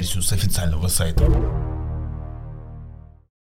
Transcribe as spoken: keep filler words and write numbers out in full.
версию с официального сайта.